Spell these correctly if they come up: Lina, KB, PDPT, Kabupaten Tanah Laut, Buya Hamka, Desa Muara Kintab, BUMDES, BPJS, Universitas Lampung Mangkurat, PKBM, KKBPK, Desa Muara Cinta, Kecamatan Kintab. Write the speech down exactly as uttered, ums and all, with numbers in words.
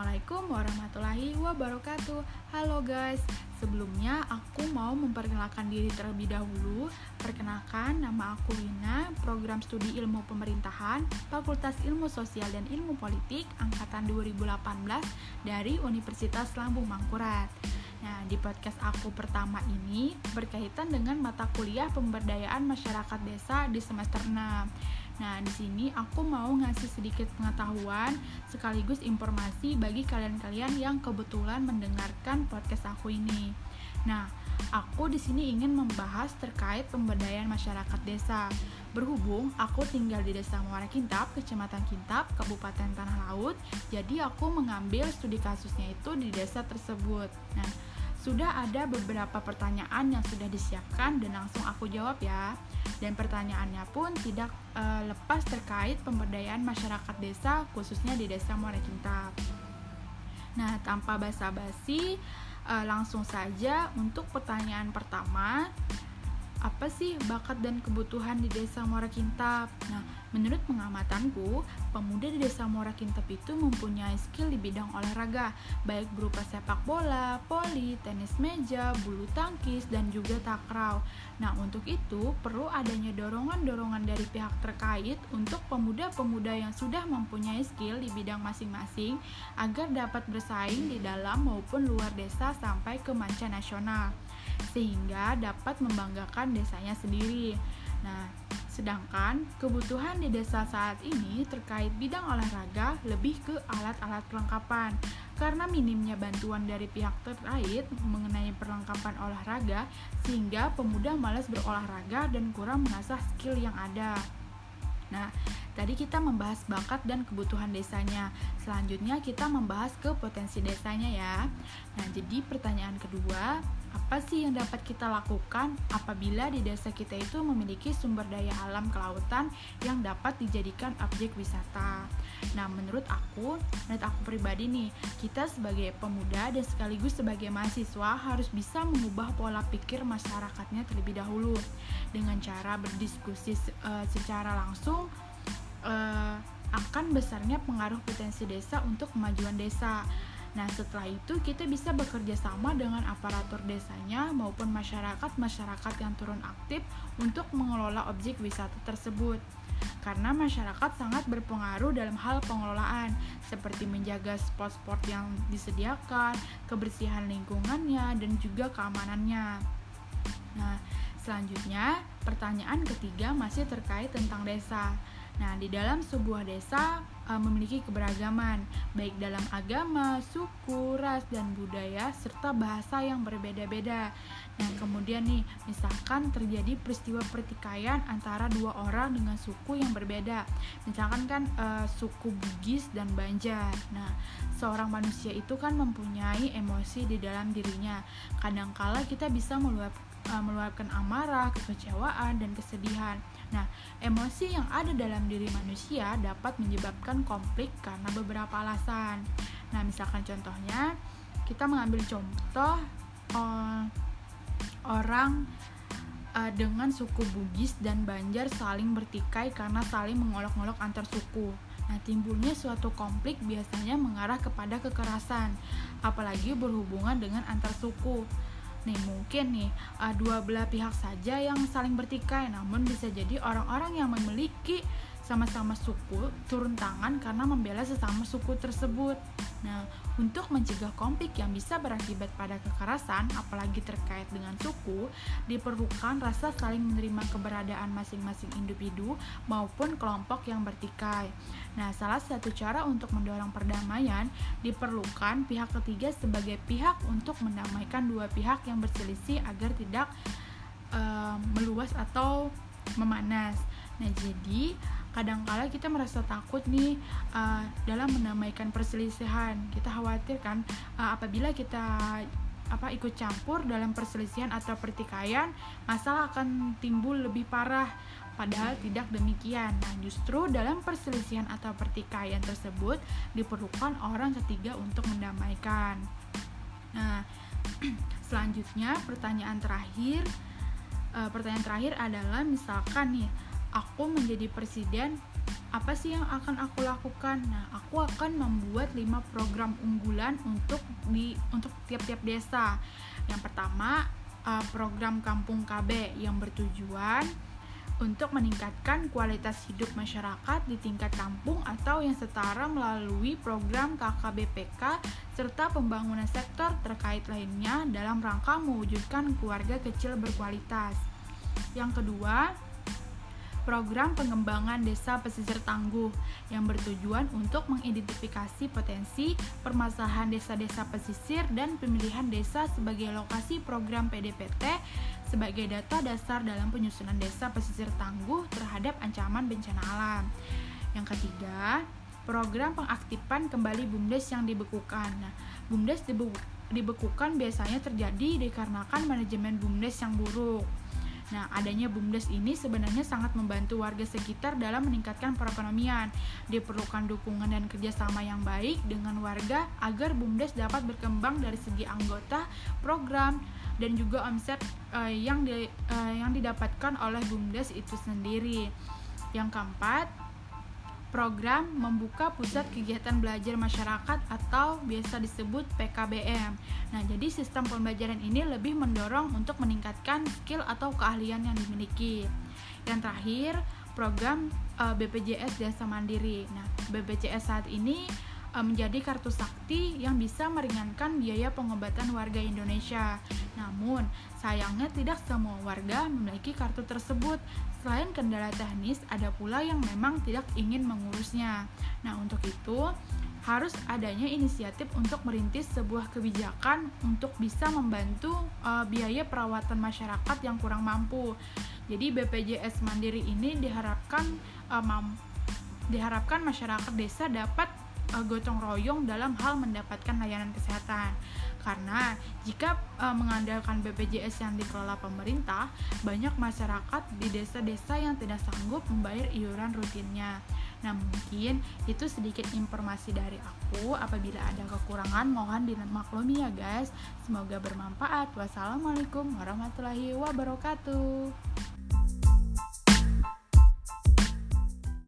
Assalamualaikum warahmatullahi wabarakatuh. Halo guys, sebelumnya aku mau memperkenalkan diri terlebih dahulu. Perkenalkan, nama aku Lina, program studi ilmu pemerintahan, Fakultas Ilmu Sosial dan Ilmu Politik, Angkatan dua ribu delapan belas dari Universitas Lampung Mangkurat. Nah, di podcast aku pertama ini berkaitan dengan mata kuliah pemberdayaan masyarakat desa di semester enam. Nah, di sini aku mau ngasih sedikit pengetahuan sekaligus informasi bagi kalian-kalian yang kebetulan mendengarkan podcast aku ini. Nah, aku di sini ingin membahas terkait pemberdayaan masyarakat desa. Berhubung aku tinggal di Desa Muara Kintab, Kecamatan Kintab, Kabupaten Tanah Laut, jadi aku mengambil studi kasusnya itu di desa tersebut. Nah, sudah ada beberapa pertanyaan yang sudah disiapkan dan langsung aku jawab ya. Dan pertanyaannya pun tidak e, lepas terkait pemberdayaan masyarakat desa, khususnya di Desa Muara Cinta. Nah, tanpa basa-basi, e, langsung saja untuk pertanyaan pertama. Apa sih bakat dan kebutuhan di Desa Muara Kintab? Nah, menurut pengamatanku, pemuda di Desa Muara Kintab itu mempunyai skill di bidang olahraga, baik berupa sepak bola, voli, tenis meja, bulu tangkis, dan juga takraw. Nah, untuk itu perlu adanya dorongan-dorongan dari pihak terkait untuk pemuda-pemuda yang sudah mempunyai skill di bidang masing-masing agar dapat bersaing di dalam maupun luar desa sampai ke manca nasional, sehingga dapat membanggakan desanya sendiri. Nah, sedangkan kebutuhan di desa saat ini terkait bidang olahraga lebih ke alat-alat perlengkapan. Karena minimnya bantuan dari pihak terkait mengenai perlengkapan olahraga, sehingga pemuda malas berolahraga dan kurang mengasah skill yang ada. Nah, tadi kita membahas bakat dan kebutuhan desanya. Selanjutnya kita membahas ke potensi desanya ya. Nah, jadi pertanyaan kedua, apa sih yang dapat kita lakukan apabila di desa kita itu memiliki sumber daya alam kelautan yang dapat dijadikan objek wisata? Nah, menurut aku, menurut aku pribadi nih, kita sebagai pemuda dan sekaligus sebagai mahasiswa harus bisa mengubah pola pikir masyarakatnya terlebih dahulu dengan cara berdiskusi uh, secara langsung uh, akan besarnya pengaruh potensi desa untuk kemajuan desa. Nah, setelah itu kita bisa bekerja sama dengan aparatur desanya maupun masyarakat-masyarakat yang turun aktif untuk mengelola objek wisata tersebut. Karena masyarakat sangat berpengaruh dalam hal pengelolaan, seperti menjaga spot-spot yang disediakan, kebersihan lingkungannya, dan juga keamanannya. Nah, selanjutnya pertanyaan ketiga masih terkait tentang desa. Nah, di dalam sebuah desa e, memiliki keberagaman, baik dalam agama, suku, ras, dan budaya, serta bahasa yang berbeda-beda. Nah, kemudian nih, misalkan terjadi peristiwa pertikaian antara dua orang dengan suku yang berbeda. Misalkan kan e, suku Bugis dan Banjar. Nah, seorang manusia itu kan mempunyai emosi di dalam dirinya. Kadangkala kita bisa meluap meluapkan amarah, kekecewaan, dan kesedihan. Nah, emosi yang ada dalam diri manusia dapat menyebabkan konflik karena beberapa alasan. Nah, misalkan contohnya, kita mengambil contoh uh, orang uh, dengan suku Bugis dan Banjar saling bertikai karena saling mengolok-olok antar suku. Nah, timbulnya suatu konflik biasanya mengarah kepada kekerasan, apalagi berhubungan dengan antar suku. Nih, mungkin nih dua belah pihak saja yang saling bertikai, namun bisa jadi orang-orang yang memiliki sama-sama suku turun tangan karena membela sesama suku tersebut. Nah, untuk mencegah konflik yang bisa berakibat pada kekerasan, apalagi terkait dengan suku, diperlukan rasa saling menerima keberadaan masing-masing individu maupun kelompok yang bertikai. Nah, salah satu cara untuk mendorong perdamaian, diperlukan pihak ketiga sebagai pihak untuk mendamaikan dua pihak yang berselisih agar tidak uh, meluas atau memanas. Nah, jadi kadangkala kita merasa takut nih uh, dalam menamaikan perselisihan. Kita khawatir kan uh, apabila kita apa ikut campur dalam perselisihan atau pertikaian, masalah akan timbul lebih parah. Padahal tidak demikian. Nah, justru dalam perselisihan atau pertikaian tersebut diperlukan orang ketiga untuk mendamaikan. Nah, selanjutnya pertanyaan terakhir uh, pertanyaan terakhir adalah, misalkan nih aku menjadi presiden apa sih yang akan aku lakukan? Nah, aku akan membuat lima program unggulan untuk di untuk tiap-tiap desa. Yang pertama, program Kampung K B yang bertujuan untuk meningkatkan kualitas hidup masyarakat di tingkat kampung atau yang setara melalui program K K B P K serta pembangunan sektor terkait lainnya dalam rangka mewujudkan keluarga kecil berkualitas. Yang kedua, program pengembangan desa pesisir tangguh yang bertujuan untuk mengidentifikasi potensi permasalahan desa-desa pesisir dan pemilihan desa sebagai lokasi program P D P T sebagai data dasar dalam penyusunan desa pesisir tangguh terhadap ancaman bencana alam. Yang ketiga, program pengaktifan kembali BUMDES yang dibekukan. Nah, BUMDES dibekukan biasanya terjadi dikarenakan manajemen BUMDES yang buruk. Nah, adanya BUMDES ini sebenarnya sangat membantu warga sekitar dalam meningkatkan perekonomian. Diperlukan dukungan dan kerjasama yang baik dengan warga agar BUMDES dapat berkembang dari segi anggota, program, dan juga omset uh, yang, di, uh, yang didapatkan oleh BUMDES itu sendiri. Yang keempat, program membuka pusat kegiatan belajar masyarakat atau biasa disebut P K B M. Nah, jadi sistem pembelajaran ini lebih mendorong untuk meningkatkan skill atau keahlian yang dimiliki. Yang terakhir, program B P J S Desa Mandiri. Nah, B P J S saat ini menjadi kartu sakti yang bisa meringankan biaya pengobatan warga Indonesia. Namun, sayangnya tidak semua warga memiliki kartu tersebut. Selain kendala teknis, ada pula yang memang tidak ingin mengurusnya. Nah, untuk itu harus adanya inisiatif untuk merintis sebuah kebijakan untuk bisa membantu uh, biaya perawatan masyarakat yang kurang mampu. Jadi B P J S Mandiri ini diharapkan uh, mam- diharapkan masyarakat desa dapat gotong royong dalam hal mendapatkan layanan kesehatan. Karena jika e, mengandalkan B P J S yang dikelola pemerintah, banyak masyarakat di desa-desa yang tidak sanggup membayar iuran rutinnya. Nah, mungkin itu sedikit informasi dari aku. Apabila ada kekurangan, mohon dimaklumi ya guys. Semoga bermanfaat. Wassalamualaikum warahmatullahi wabarakatuh.